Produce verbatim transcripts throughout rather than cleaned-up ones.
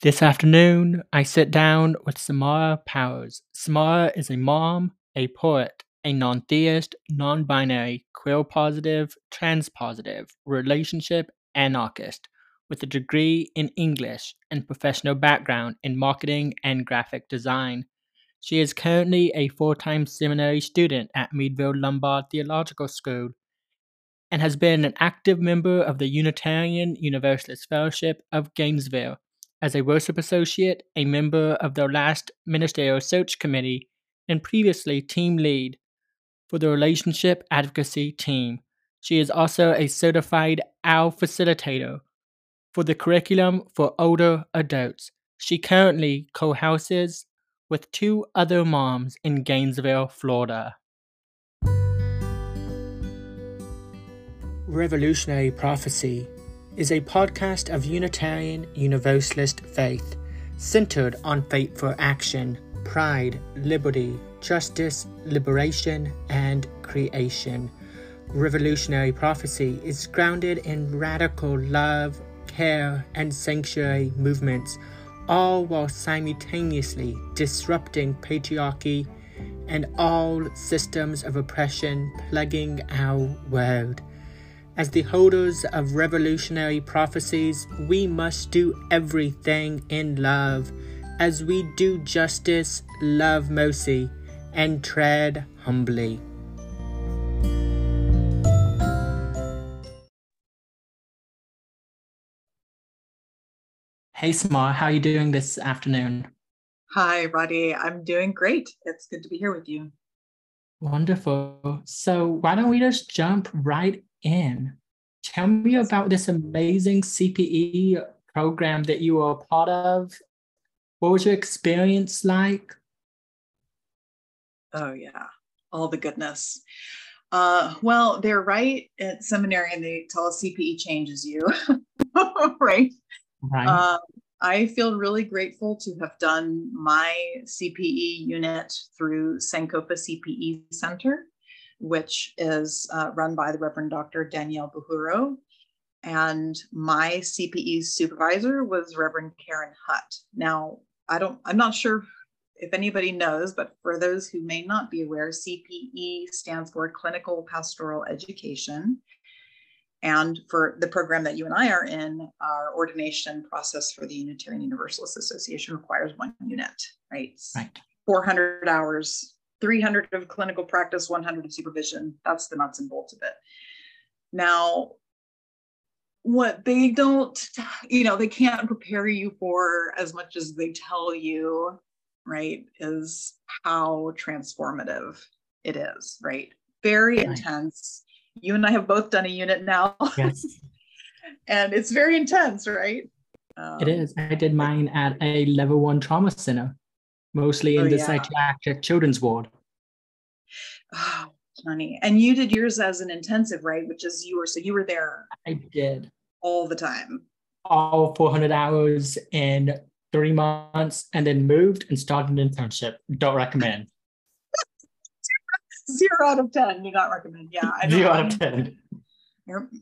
This afternoon, I sit down with Samara Powers. Samara is a mom, a poet, a non-theist, non-binary, queer-positive, trans-positive, relationship anarchist with a degree in English and professional background in marketing and graphic design. She is currently a full-time seminary student at Meadville-Lombard Theological School and has been an active member of the Unitarian Universalist Fellowship of Gainesville, as a worship associate, a member of their last ministerial search committee, and previously team lead for the relationship advocacy team. She is also a certified O W L facilitator for the curriculum for older adults. She currently co-houses with two other moms in Gainesville, Florida. Revolutionary Prophecy is a podcast of Unitarian Universalist faith, centered on faith for action, pride, liberty, justice, liberation, and creation. Revolutionary Prophecy is grounded in radical love, care, and sanctuary movements, all while simultaneously disrupting patriarchy and all systems of oppression plaguing our world. As the holders of revolutionary prophecies, we must do everything in love, as we do justice, love mercy, and tread humbly. Hey, Samara, how are you doing this afternoon? Hi, Roddy. I'm doing great. It's good to be here with you. Wonderful. So why don't we just jump right in? Tell me about this amazing C P E program that you were a part of. What was your experience like? Oh, yeah, all the goodness. Uh, well, they're right at seminary and they tell us C P E changes you, right? Right. Uh, I feel really grateful to have done my C P E unit through Sankofa C P E Center, which is uh, run by the Reverend Doctor Danielle Buhuro. And my C P E supervisor was Reverend Karen Hutt. Now, I don't, I'm not sure if anybody knows, but for those who may not be aware, C P E stands for Clinical Pastoral Education. And for the program that you and I are in, our ordination process for the Unitarian Universalist Association requires one unit, right? Right. four hundred hours, three hundred of clinical practice, one hundred of supervision. That's the nuts and bolts of it. Now, what they don't, you know, they can't prepare you for as much as they tell you, right, is how transformative it is, right? Very intense. You and I have both done a unit now. Yes. And it's very intense, right? Um, it is. I did mine at a level one trauma center, mostly in oh, the yeah. psychiatric children's ward. Oh, honey. And you did yours as an intensive, right? Which is you were, so you were there. I did. All the time. All four hundred hours in three months and then moved and started an internship. Don't recommend. Zero out of ten, do not recommend. Yeah, I zero out of ten.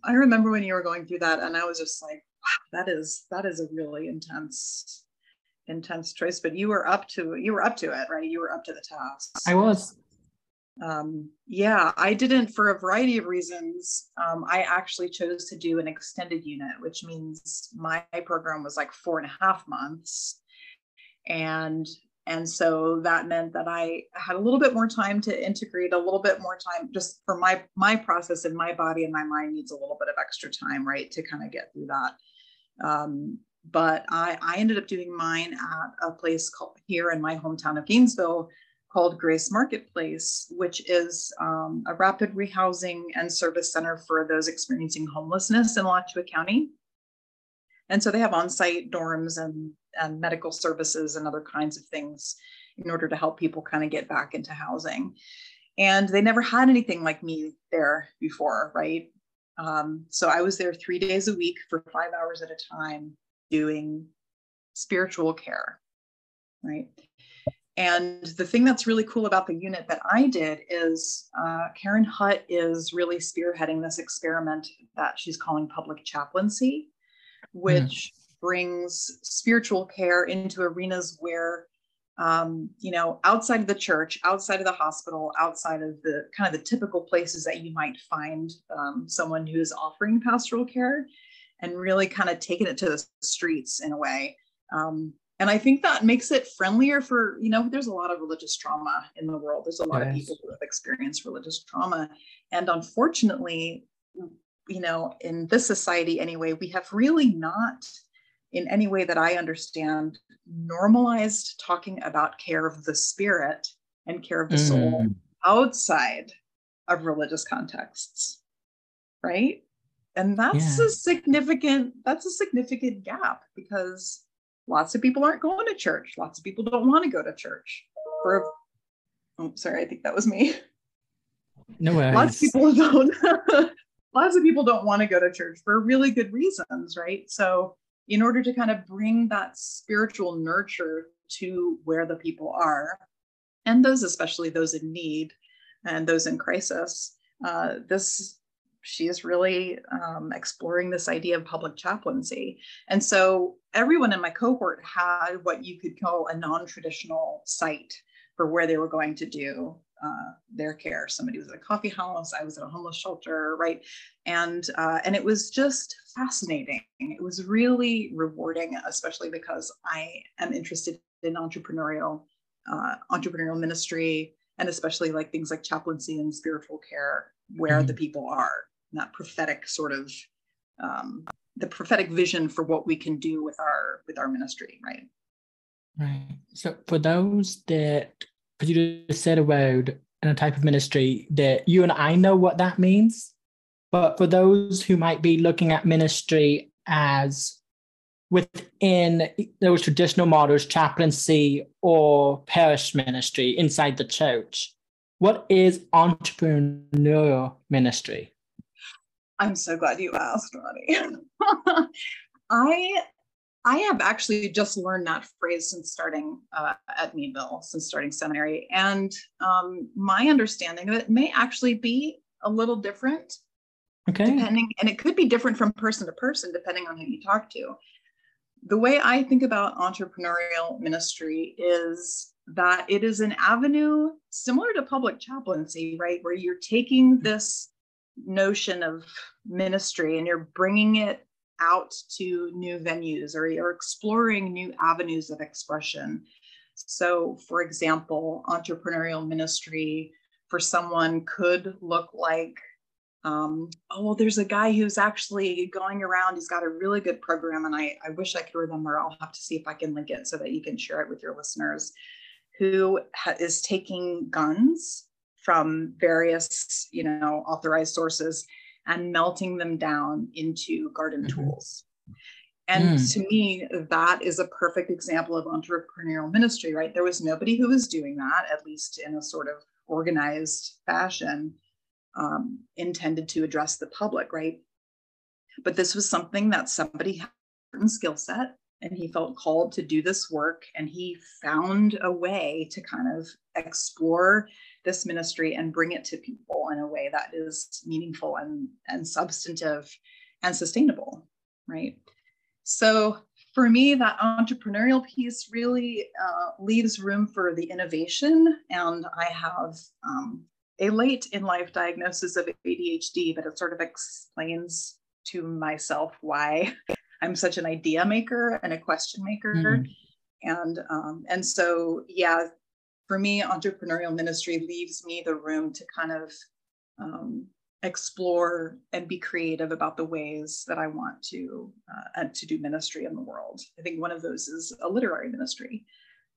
I remember when you were going through that, and I was just like, "Wow, that is that is a really intense, intense choice." But you were up to you were up to it, right? You were up to the task. I was. Um, yeah, I didn't for a variety of reasons. Um, I actually chose to do an extended unit, which means my program was like four and a half months, and. And so that meant that I had a little bit more time to integrate, a little bit more time just for my my process, and my body and my mind needs a little bit of extra time, right, to kind of get through that. Um, but I, I ended up doing mine at a place called, here in my hometown of Gainesville, called Grace Marketplace, which is um, a rapid rehousing and service center for those experiencing homelessness in Alachua County. And so they have on-site dorms and, and medical services and other kinds of things in order to help people kind of get back into housing. And they never had anything like me there before, right? Um, so I was there three days a week for five hours at a time doing spiritual care, right? And the thing that's really cool about the unit that I did is uh, Karen Hutt is really spearheading this experiment that she's calling public chaplaincy, which brings spiritual care into arenas where, um, you know, outside of the church, outside of the hospital, outside of the kind of the typical places that you might find um, someone who is offering pastoral care, and really kind of taking it to the streets in a way. Um, and I think that makes it friendlier for, you know, there's a lot of religious trauma in the world. There's a lot yes. of people who have experienced religious trauma. And unfortunately, you know, in this society anyway, we have really not, in any way that I understand, normalized talking about care of the spirit and care of the mm. soul outside of religious contexts, right? And that's yeah. a significant, that's a significant gap, because lots of people aren't going to church. Lots of people don't want to go to church. Or, oh, sorry, I think that was me. No way. Lots of people don't. Lots of people don't want to go to church for really good reasons, right? So in order to kind of bring that spiritual nurture to where the people are, and those, especially those in need and those in crisis, uh, this, she is really um, exploring this idea of public chaplaincy. And so everyone in my cohort had what you could call a non-traditional site for where they were going to do Uh, their care. Somebody was at a coffee house, I was at a homeless shelter, right? And uh, and it was just fascinating. It was really rewarding, especially because I am interested in entrepreneurial uh, entrepreneurial ministry, and especially like things like chaplaincy and spiritual care, where mm-hmm. the people are, that prophetic sort of um, the prophetic vision for what we can do with our with our ministry, right? Right. So for those that, because you just said a word and a type of ministry that you and I know what that means. But for those who might be looking at ministry as within those traditional models, chaplaincy or parish ministry inside the church, what is entrepreneurial ministry? I'm so glad you asked, Ronnie. I... I have actually just learned that phrase since starting uh, at Meadville, since starting seminary. And um, my understanding of it may actually be a little different. Okay. Depending, and it could be different from person to person, depending on who you talk to. The way I think about entrepreneurial ministry is that it is an avenue similar to public chaplaincy, right? Where you're taking this notion of ministry and you're bringing it out to new venues, or you're exploring new avenues of expression. So, for example, entrepreneurial ministry for someone could look like, um, oh, well, there's a guy who's actually going around, he's got a really good program, and I, I wish I could remember, I'll have to see if I can link it so that you can share it with your listeners, who ha- is taking guns from various, you know, authorized sources and melting them down into garden mm-hmm. tools. And mm. to me, that is a perfect example of entrepreneurial ministry, right? There was nobody who was doing that, at least in a sort of organized fashion, um, intended to address the public, right? But this was something that somebody had a certain skill set, and he felt called to do this work, and he found a way to kind of explore this ministry and bring it to people in a way that is meaningful and, and substantive and sustainable, right? So for me, that entrepreneurial piece really uh, leaves room for the innovation. And I have um, a late in life diagnosis of A D H D, but it sort of explains to myself why I'm such an idea maker and a question maker. Mm. And, um, and so, yeah, for me, entrepreneurial ministry leaves me the room to kind of um, explore and be creative about the ways that I want to uh, to do ministry in the world. I think one of those is a literary ministry.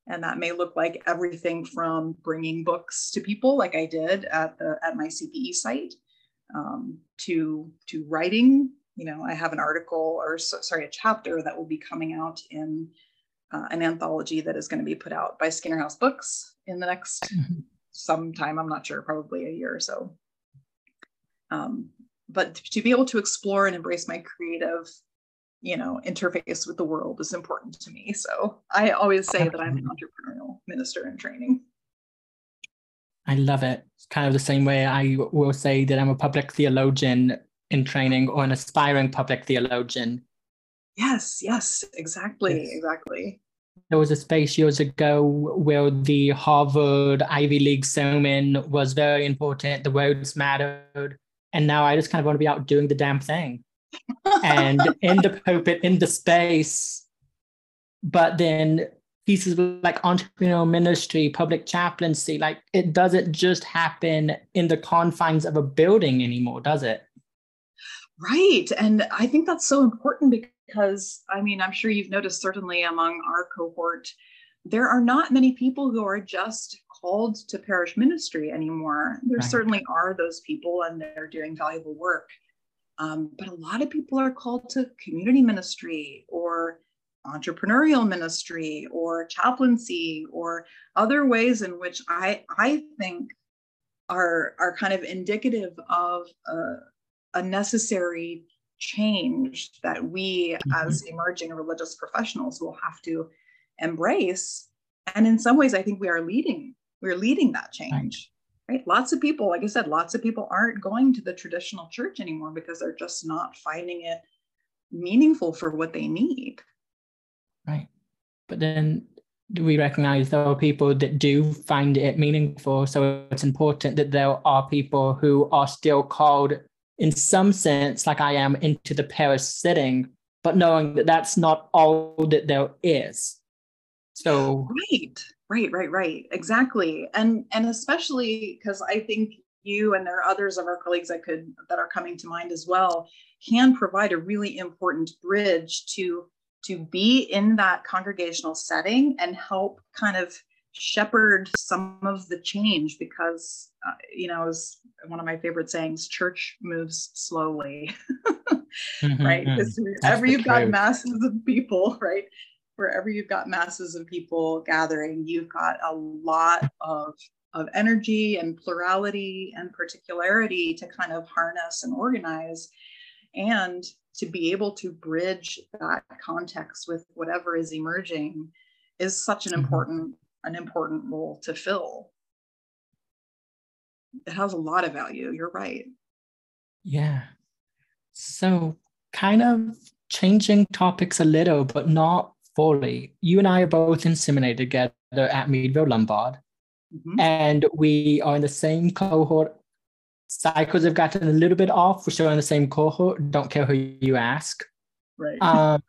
And that may look like everything from bringing books to people, like I did at the at my C P E site, um, to to writing. You know, I have an article or so, sorry, a chapter that will be coming out in uh, an anthology that is going to be put out by Skinner House Books in the next mm-hmm. sometime, I'm not sure, probably a year or so. Um, but to be able to explore and embrace my creative, you know, interface with the world is important to me. So I always say that I'm an entrepreneurial minister in training. I love it. It's kind of the same way I will say that I'm a public theologian in training, or an aspiring public theologian. Yes, yes, exactly, yes. exactly. There was a space years ago where the Harvard Ivy League sermon was very important. The words mattered. And now I just kind of want to be out doing the damn thing. And in the pulpit, in the space. But then pieces like entrepreneurial ministry, public chaplaincy, like it doesn't just happen in the confines of a building anymore, does it? Right. And I think that's so important because Because, I mean, I'm sure you've noticed certainly among our cohort, there are not many people who are just called to parish ministry anymore. There right. certainly are those people, and they're doing valuable work. Um, but a lot of people are called to community ministry or entrepreneurial ministry or chaplaincy or other ways in which I, I think are, are kind of indicative of a, a necessary change that we mm-hmm. as emerging religious professionals will have to embrace. And in some ways, I think we are leading, we're leading that change, right. right? Lots of people, like I said, lots of people aren't going to the traditional church anymore because they're just not finding it meaningful for what they need. Right. But then we recognize there are people that do find it meaningful. So it's important that there are people who are still called in some sense, like I am, into the parish sitting, but knowing that that's not all that there is. So right, right, right, right, exactly, and and especially because I think you and there are others of our colleagues that could that are coming to mind as well can provide a really important bridge to to be in that congregational setting and help kind of shepherd some of the change because, uh, you know, as one of my favorite sayings, church moves slowly, right? Because mm-hmm, wherever you've got truth. masses of people, right? Wherever you've got masses of people gathering, you've got a lot of, of energy and plurality and particularity to kind of harness and organize and to be able to bridge that context with whatever is emerging is such an mm-hmm. important an important role to fill. It has a lot of value. You're right. Yeah. So kind of changing topics a little, but not fully. You and I are both in seminary together at Meadville-Lombard. Mm-hmm. And we are in the same cohort. Cycles have gotten a little bit off. We're still in the same cohort. Don't care who you ask. Right. Um,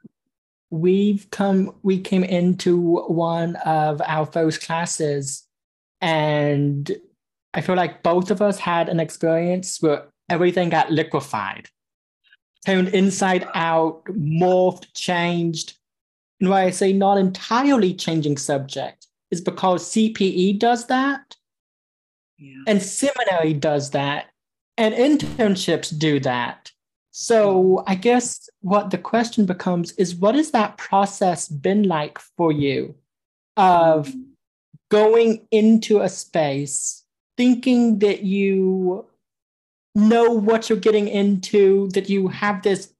We've come, we came into one of our first classes, and I feel like both of us had an experience where everything got liquefied, turned inside out, morphed, changed. And why I say not entirely changing subject is because C P E does that, yeah. and seminary does that, and internships do that. So I guess what the question becomes is, what has that process been like for you of going into a space, thinking that you know what you're getting into, that you have this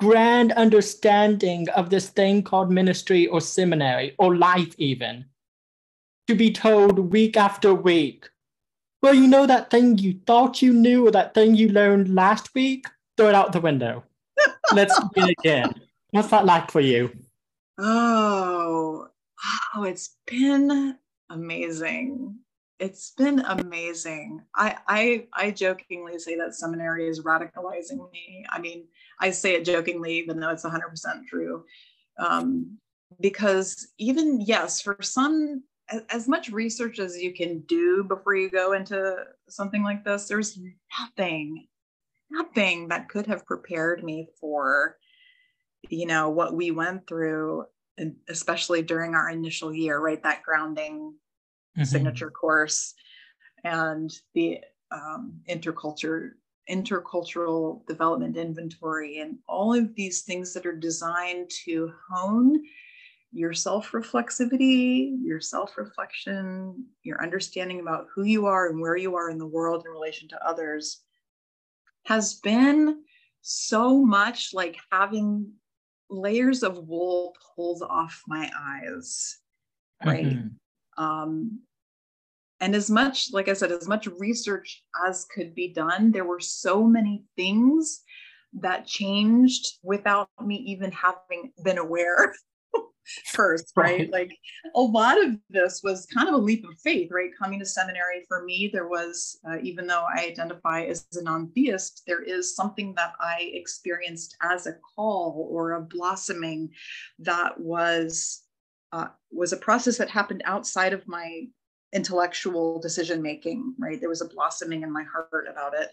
grand understanding of this thing called ministry or seminary or life even, to be told week after week, well, you know that thing you thought you knew or that thing you learned last week? Throw it out the window. Let's begin again. What's that like for you? Oh, oh, it's been amazing. It's been amazing. I, I, I jokingly say that seminary is radicalizing me. I mean, I say it jokingly, even though it's one hundred percent true. Um, because even, yes, for some, as much research as you can do before you go into something like this, there's nothing Nothing that could have prepared me for, you know, what we went through, and especially during our initial year, right? That grounding mm-hmm. signature course and the um, interculture, intercultural development inventory, and all of these things that are designed to hone your self-reflexivity, your self-reflection, your understanding about who you are and where you are in the world in relation to others. Has been so much like having layers of wool pulled off my eyes, right? Mm-hmm. Um, and as much, like I said, as much research as could be done, there were so many things that changed without me even having been aware first, right? right? Like a lot of this was kind of a leap of faith, right? Coming to seminary for me, there was, uh, even though I identify as a non-theist, there is something that I experienced as a call or a blossoming that was, uh, was a process that happened outside of my intellectual decision-making, right? There was a blossoming in my heart about it.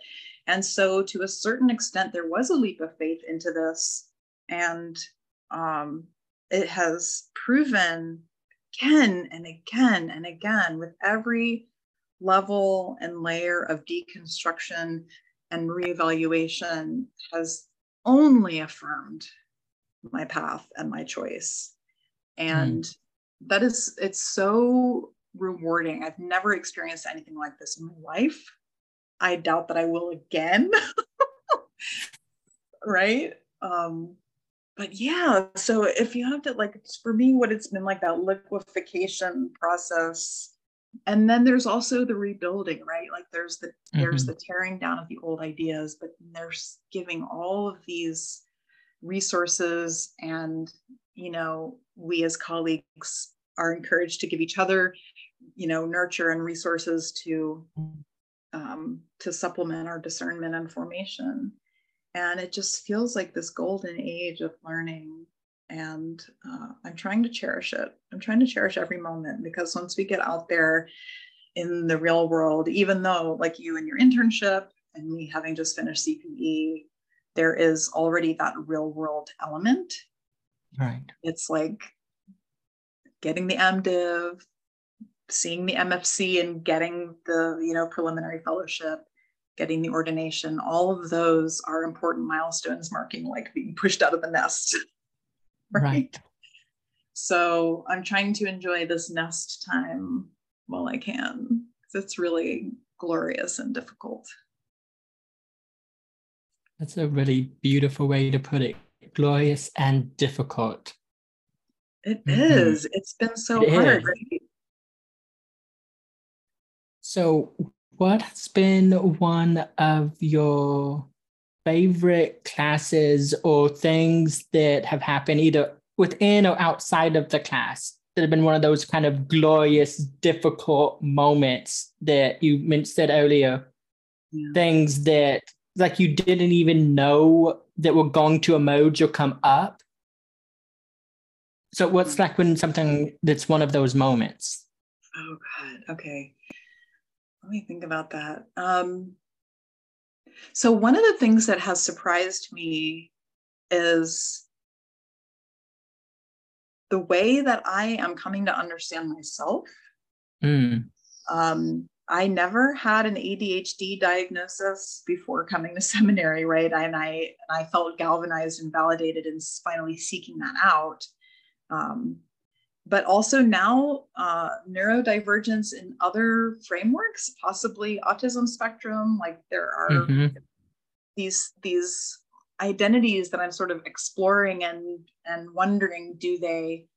And so to a certain extent, there was a leap of faith into this. And um, it has proven again and again and again with every level and layer of deconstruction and reevaluation has only affirmed my path and my choice. And mm. that is, it's so rewarding. I've never experienced anything like this in my life. I doubt that I will again. Right? Um, but yeah, so if you have to, like, for me, what it's been like, that liquefaction process. And then there's also the rebuilding, right? Like there's the, mm-hmm. there's the tearing down of the old ideas, but there's giving all of these resources. And, you know, we as colleagues are encouraged to give each other, you know, nurture and resources to, um, to supplement our discernment and formation. And it just feels like this golden age of learning. And uh, I'm trying to cherish it. I'm trying to cherish every moment, because once we get out there in the real world, even though, like, you and your internship and me having just finished C P E, there is already that real world element. Right. It's like getting the MDiv, seeing the M F C, and getting the, you know, preliminary fellowship, getting the ordination. All of those are important milestones marking, like, being pushed out of the nest. Right? Right. So I'm trying to enjoy this nest time while I can, because it's really glorious and difficult. That's a really beautiful way to put it. Glorious and difficult. It mm-hmm. is. It's been so it hard. Right? So what has been one of your favorite classes or things that have happened either within or outside of the class that have been one of those kind of glorious, difficult moments that you mentioned earlier? Yeah. Things that, like, you didn't even know that were going to emerge or come up. So what's, like, when something that's one of those moments? Oh, God. Okay. Let me think about that. Um, so one of the things that has surprised me is the way that I am coming to understand myself. Mm. Um, I never had an A D H D diagnosis before coming to seminary, right? And I, and I felt galvanized and validated in finally seeking that out. Um, but also now uh, neurodivergence in other frameworks, possibly autism spectrum, like there are mm-hmm. these, these identities that I'm sort of exploring and, and wondering, do they,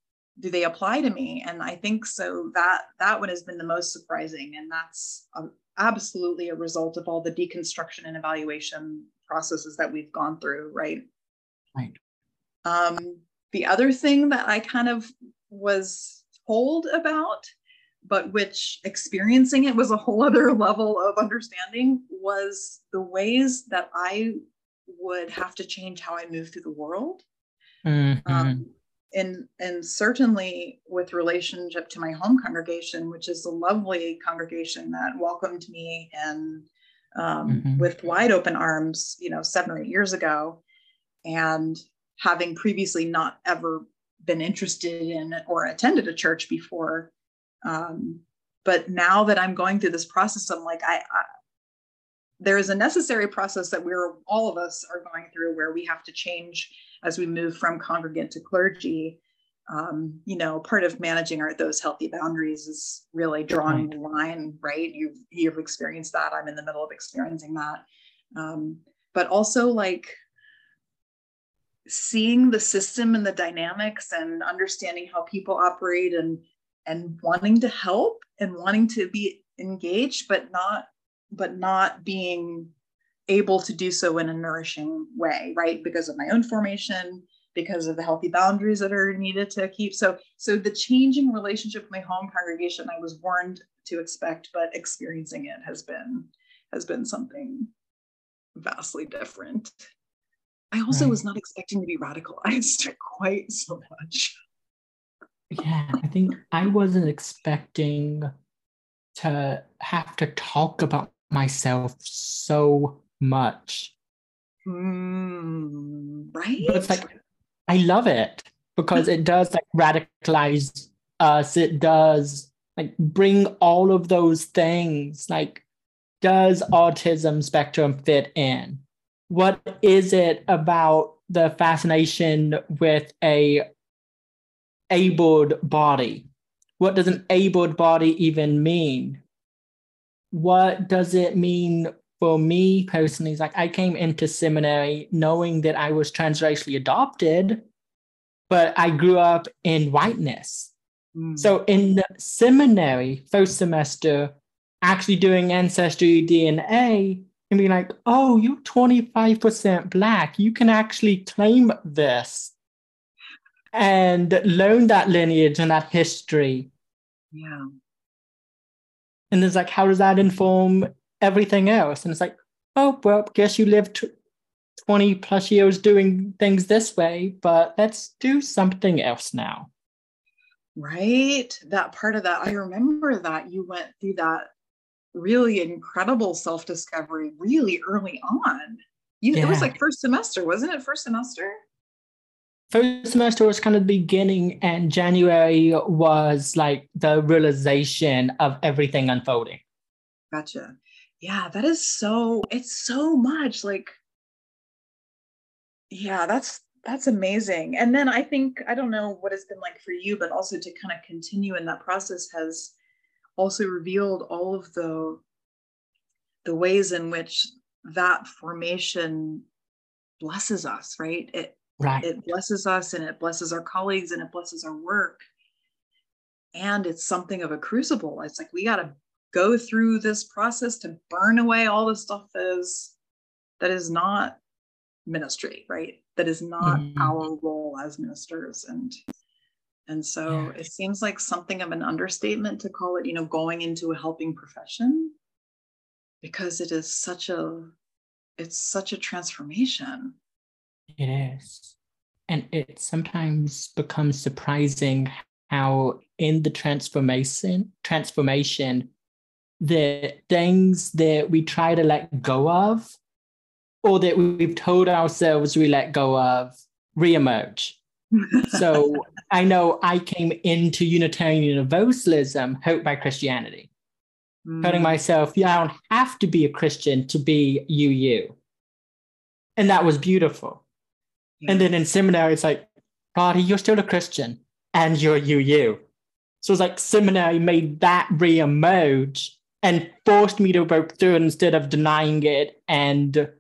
do they apply to me? And I think so that, that one has been the most surprising. And that's um, absolutely a result of all the deconstruction and evaluation processes that we've gone through. Right. Right. Um, The other thing that I kind of was told about, but which experiencing it was a whole other level of understanding, was the ways that I would have to change how I move through the world. Mm-hmm. Um, and, and certainly with relationship to my home congregation, which is a lovely congregation that welcomed me and um, mm-hmm. with wide open arms, you know, seven or eight years ago. And having previously not ever been interested in or attended a church before. Um, but now that I'm going through this process, I'm like, I, I, there is a necessary process that we're, all of us are going through, where we have to change as we move from congregant to clergy. Um, you know, part of managing our, those healthy boundaries is really drawing the line, right? You've, you've experienced that. I'm in the middle of experiencing that. Um, but also, like, seeing the system and the dynamics and understanding how people operate and, and wanting to help and wanting to be engaged, but not, but not being able to do so in a nourishing way, right? Because of my own formation, because of the healthy boundaries that are needed to keep. So, so the changing relationship with my home congregation, I was warned to expect, but experiencing it has been, has been something vastly different. I also right. was not expecting to be radicalized quite so much. Yeah, I think I wasn't expecting to have to talk about myself so much. Mm, right? But it's like, I love it because it does like radicalize us. It does like bring all of those things. Like, does autism spectrum fit in? What is it about the fascination with a abled body? What does an abled body even mean? What does it mean for me personally? It's like I came into seminary knowing that I was transracially adopted, but I grew up in whiteness. Mm. So in the seminary, first semester, actually doing ancestry D N A and being like, oh, you're twenty-five percent Black. You can actually claim this and learn that lineage and that history. Yeah. And it's like, how does that inform everything else? And it's like, oh, well, guess you lived twenty plus years doing things this way, but let's do something else now. Right? That part of that, I remember that you went through that really incredible self-discovery really early on. You, yeah. It was like first semester, wasn't it? First semester? First semester was kind of the beginning, and January was like the realization of everything unfolding. Gotcha. Yeah, that is so, it's so much like, yeah, that's, that's amazing. And then I think, I don't know what it's been like for you, but also to kind of continue in that process has also revealed all of the, the ways in which that formation blesses us, right? It, Right. It blesses us and it blesses our colleagues and it blesses our work. And it's something of a crucible. It's like, we got to go through this process to burn away all the stuff that is, that is not ministry, right? That is not mm-hmm. our role as ministers. And, and so yeah. it seems like something of an understatement to call it, you know, going into a helping profession, because it is such a, it's such a transformation. It is. And it sometimes becomes surprising how in the transformation, transformation, the things that we try to let go of, or that we've told ourselves we let go of, reemerge. So I know I came into Unitarian Universalism hurt by Christianity, mm. telling myself, yeah, I don't have to be a Christian to be U U. And that was beautiful. Yeah. And then in seminary, it's like, Roddy, you're still a Christian and you're U U. So it's like seminary made that reemerge and forced me to work through it instead of denying it and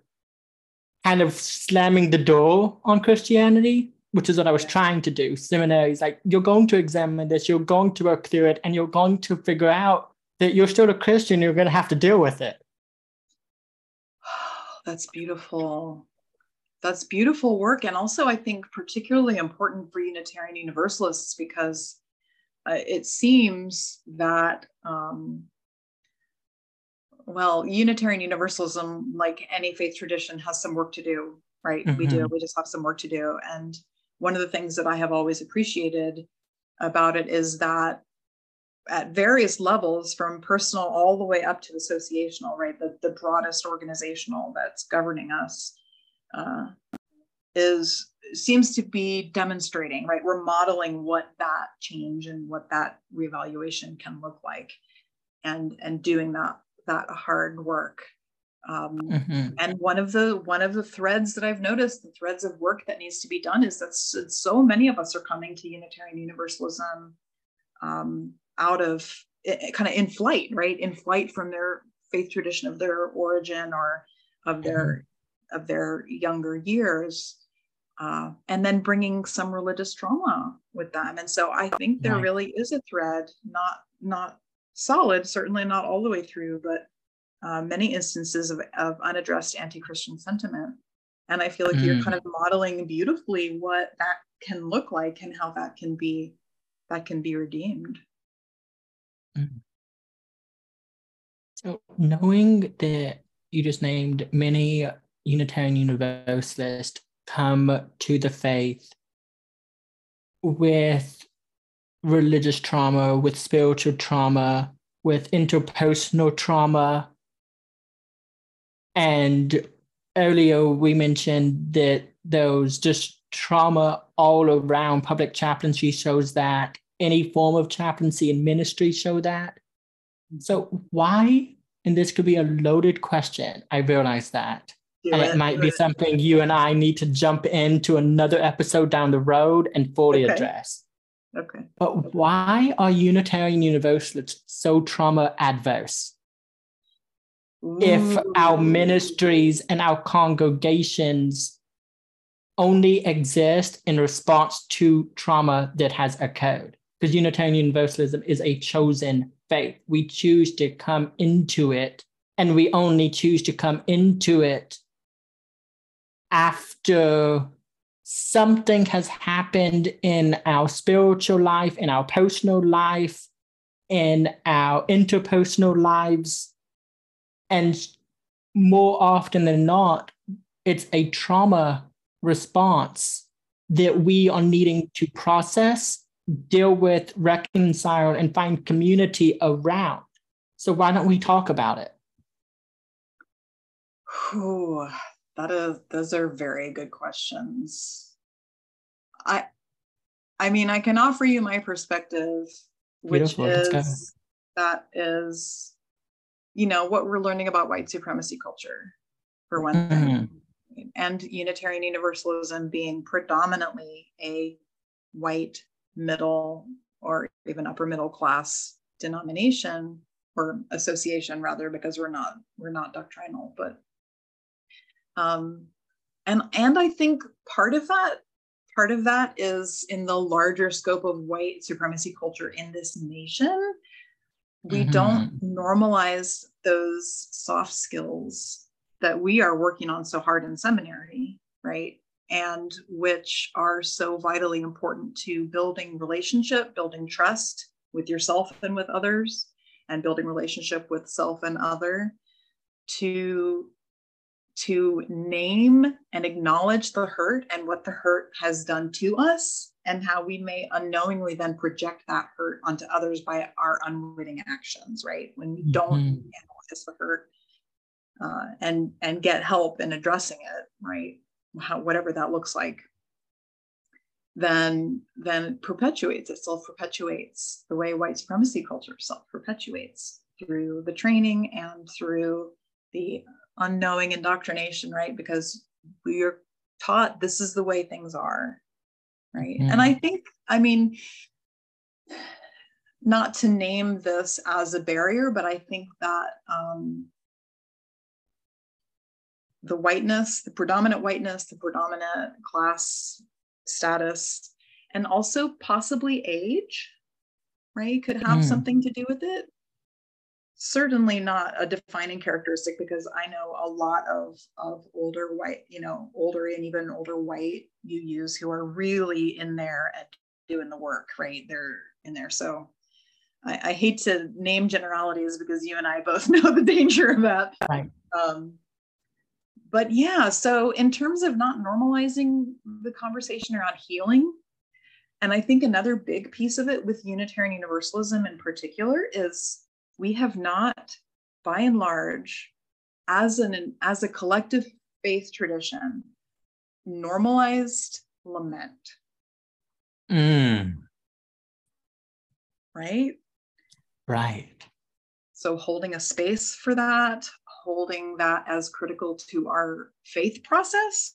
kind of slamming the door on Christianity, which is what I was trying to do. Seminary is like, you're going to examine this, you're going to work through it, and you're going to figure out that you're still a Christian, you're going to have to deal with it. That's beautiful. That's beautiful work. And also, I think, particularly important for Unitarian Universalists, because uh, it seems that, um, well, Unitarian Universalism, like any faith tradition, has some work to do, right? Mm-hmm. We do. We just have some work to do. And one of the things that I have always appreciated about it is that at various levels, from personal all the way up to associational, right? The, the broadest organizational that's governing us. Uh, is seems to be demonstrating, right? We're modeling what that change and what that reevaluation can look like, and and doing that that hard work. Um, mm-hmm. And one of the one of the threads that I've noticed, the threads of work that needs to be done, is that so many of us are coming to Unitarian Universalism um, out of it, it kind of in flight, right? In flight from their faith tradition of their origin or of their. Mm-hmm. of their younger years, uh, and then bringing some religious trauma with them. And so I think there right. really is a thread, not not solid, certainly not all the way through, but uh, many instances of, of unaddressed anti-Christian sentiment. And I feel like mm. you're kind of modeling beautifully what that can look like and how that can be, that can be redeemed. Mm. So knowing that you just named many Unitarian Universalists come to the faith with religious trauma, with spiritual trauma, with interpersonal trauma. And earlier we mentioned that there was just trauma all around. Public chaplaincy shows that. Any form of chaplaincy and ministry show that. So why, and this could be a loaded question, I realize that. And it might be something you and I need to jump into another episode down the road and fully okay. address. Okay. But why are Unitarian Universalists so trauma adverse? Ooh. If our ministries and our congregations only exist in response to trauma that has occurred? Because Unitarian Universalism is a chosen faith. We choose to come into it, and we only choose to come into it after something has happened in our spiritual life, in our personal life, in our interpersonal lives. And more often than not, it's a trauma response that we are needing to process, deal with, reconcile, and find community around. So why don't we talk about it? Oh, that is, those are very good questions. I, I mean, I can offer you my perspective, which Beautiful. is that is, you know, what we're learning about white supremacy culture, for one mm. thing, and Unitarian Universalism being predominantly a white middle or even upper middle class denomination or association, rather, because we're not we're not doctrinal, but. Um, and, and I think part of that, part of that is in the larger scope of white supremacy culture in this nation. We mm-hmm. don't normalize those soft skills that we are working on so hard in seminary, right? And which are so vitally important to building relationship, building trust with yourself and with others, and building relationship with self and other, to to name and acknowledge the hurt and what the hurt has done to us, and how we may unknowingly then project that hurt onto others by our unwitting actions, right? When we don't mm-hmm. analyze the hurt uh, and, and get help in addressing it, right? How, whatever that looks like, then, then it perpetuates, it self-perpetuates the way white supremacy culture self-perpetuates through the training and through the unknowing indoctrination, right? Because we are taught this is the way things are, right? Mm. And I think, I mean, not to name this as a barrier, but I think that um, the whiteness, the predominant whiteness, the predominant class status, and also possibly age, right, could have mm. something to do with it. Certainly not a defining characteristic, because I know a lot of, of older white, you know, older and even older white U Us who are really in there and doing the work, right? They're in there. So I, I hate to name generalities, because you and I both know the danger of that. Right. Um, but yeah, so in terms of not normalizing the conversation around healing, and I think another big piece of it with Unitarian Universalism in particular is we have not, by and large, as an as a collective faith tradition, normalized lament. Mm. Right? Right. So holding a space for that, holding that as critical to our faith process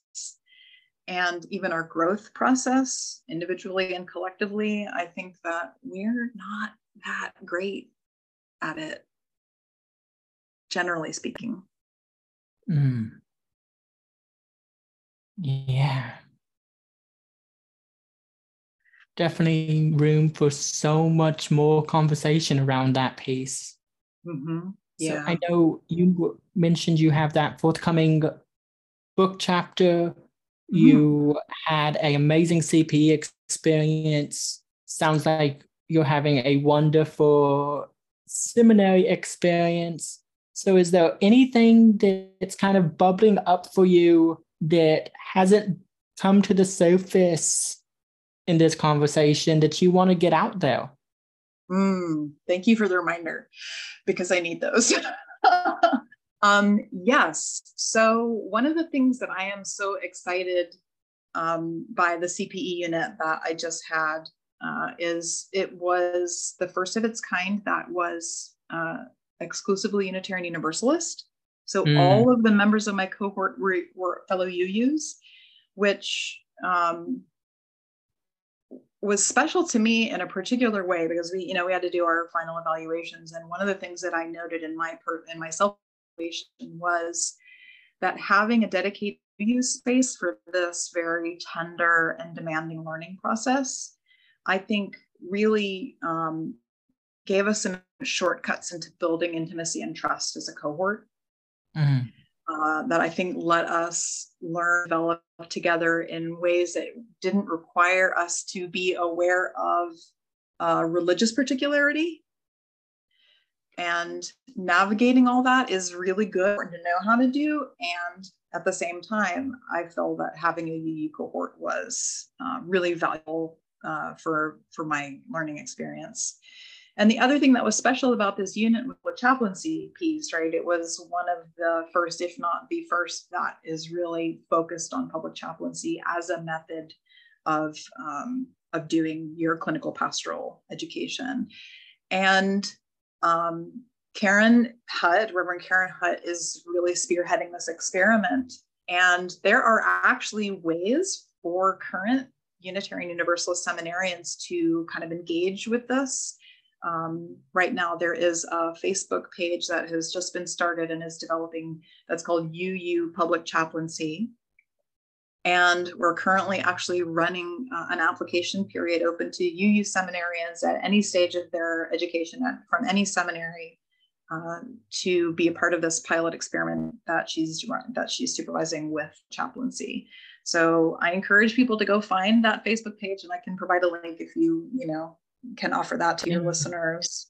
and even our growth process, individually and collectively, I think that we're not that great at it, generally speaking. Mm. Yeah. Definitely room for so much more conversation around that piece. Mm-hmm. Yeah. So I know you mentioned you have that forthcoming book chapter. Mm-hmm. You had an amazing C P E experience. Sounds like you're having a wonderful seminary experience. So is there anything that's kind of bubbling up for you that hasn't come to the surface in this conversation that you want to get out there? Mm, thank you for the reminder, because I need those. um, yes. So one of the things that I am so excited um, by the C P E unit that I just had uh, is it was the first of its kind that was uh, exclusively Unitarian Universalist. So mm. all of the members of my cohort were, were fellow U Us, which um, was special to me in a particular way, because we, you know, we had to do our final evaluations. And one of the things that I noted in my per, in my self-evaluation was that having a dedicated U U space for this very tender and demanding learning process, I think really um, gave us some shortcuts into building intimacy and trust as a cohort. Mm-hmm. Uh, that I think let us learn, develop together in ways that didn't require us to be aware of uh, religious particularity. And navigating all that is really good to know how to do. And at the same time, I felt that having a U U cohort was uh, really valuable uh, for, for my learning experience. And the other thing that was special about this unit was the chaplaincy piece, right? It was one of the first, if not the first, that is really focused on public chaplaincy as a method of, um, of doing your clinical pastoral education. And um, Karen Hutt, Reverend Karen Hutt, is really spearheading this experiment. And there are actually ways for current Unitarian Universalist seminarians to kind of engage with this. Um, right now, there is a Facebook page that has just been started and is developing that's called U U Public Chaplaincy. And we're currently actually running uh, an application period open to U U seminarians at any stage of their education at, from any seminary uh, to be a part of this pilot experiment that she's that she's supervising with chaplaincy. So I encourage people to go find that Facebook page, and I can provide a link if you, you know, can offer that to your listeners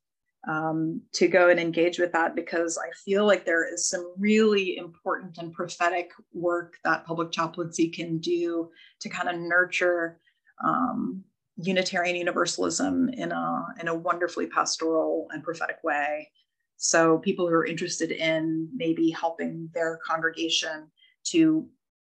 um, to go and engage with that, because I feel like there is some really important and prophetic work that public chaplaincy can do to kind of nurture um, Unitarian Universalism in a, in a wonderfully pastoral and prophetic way. So people who are interested in maybe helping their congregation to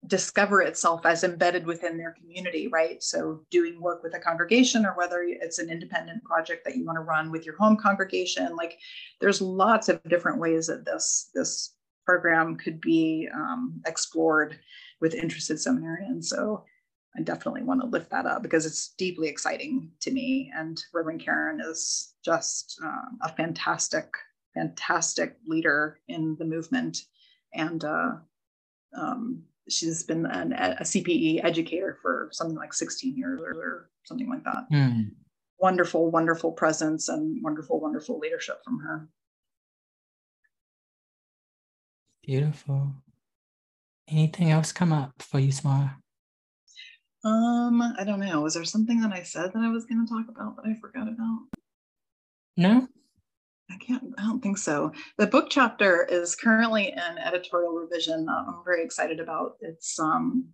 discover itself as embedded within their community, right? So doing work with a congregation, or whether it's an independent project that you want to run with your home congregation, like there's lots of different ways that this this program could be um, explored with interested seminarians. So I definitely want to lift that up because it's deeply exciting to me. And Reverend Karen is just uh, a fantastic, fantastic leader in the movement, and uh, um, she's been an, a C P E educator for something like sixteen years or, or something like that. Mm. Wonderful, wonderful presence and wonderful, wonderful leadership from her. Beautiful. Anything else come up for you, Samara? Um, I don't know. Was there something that I said that I was going to talk about that I forgot about? No. I can't, I don't think so. The book chapter is currently in editorial revision. Uh, I'm very excited about it's um,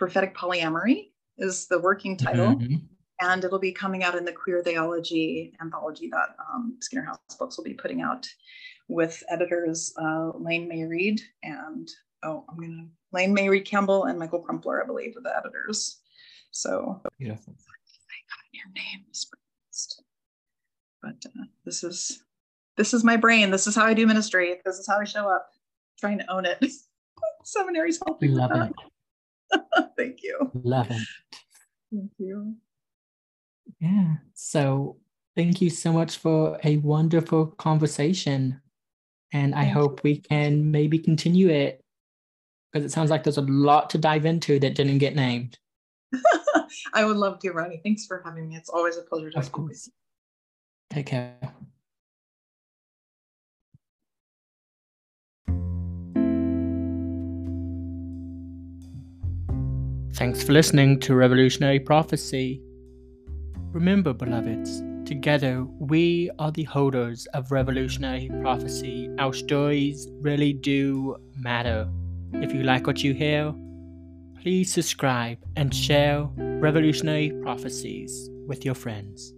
Prophetic Polyamory is the working title, mm-hmm. and it'll be coming out in the Queer Theology anthology that um, Skinner House Books will be putting out with editors uh, Lane Mairead and oh, I'm gonna Lane Mairead Campbell and Michael Crumpler, I believe, are the editors. So beautiful. I got your names first, but uh, this is. This is my brain. This is how I do ministry. This is how I show up. I'm trying to own it. Seminary's helping. Love it. Thank you. Love it. Thank you. Yeah. So thank you so much for a wonderful conversation. And I thank hope you. We can maybe continue it, because it sounds like there's a lot to dive into that didn't get named. I would love to, Ronnie. Thanks for having me. It's always a pleasure to talk to you. Of course. Take care. Thanks for listening to Revolutionary Prophecy. Remember, beloveds, together we are the holders of revolutionary prophecy. Our stories really do matter. If you like what you hear, please subscribe and share Revolutionary Prophecies with your friends.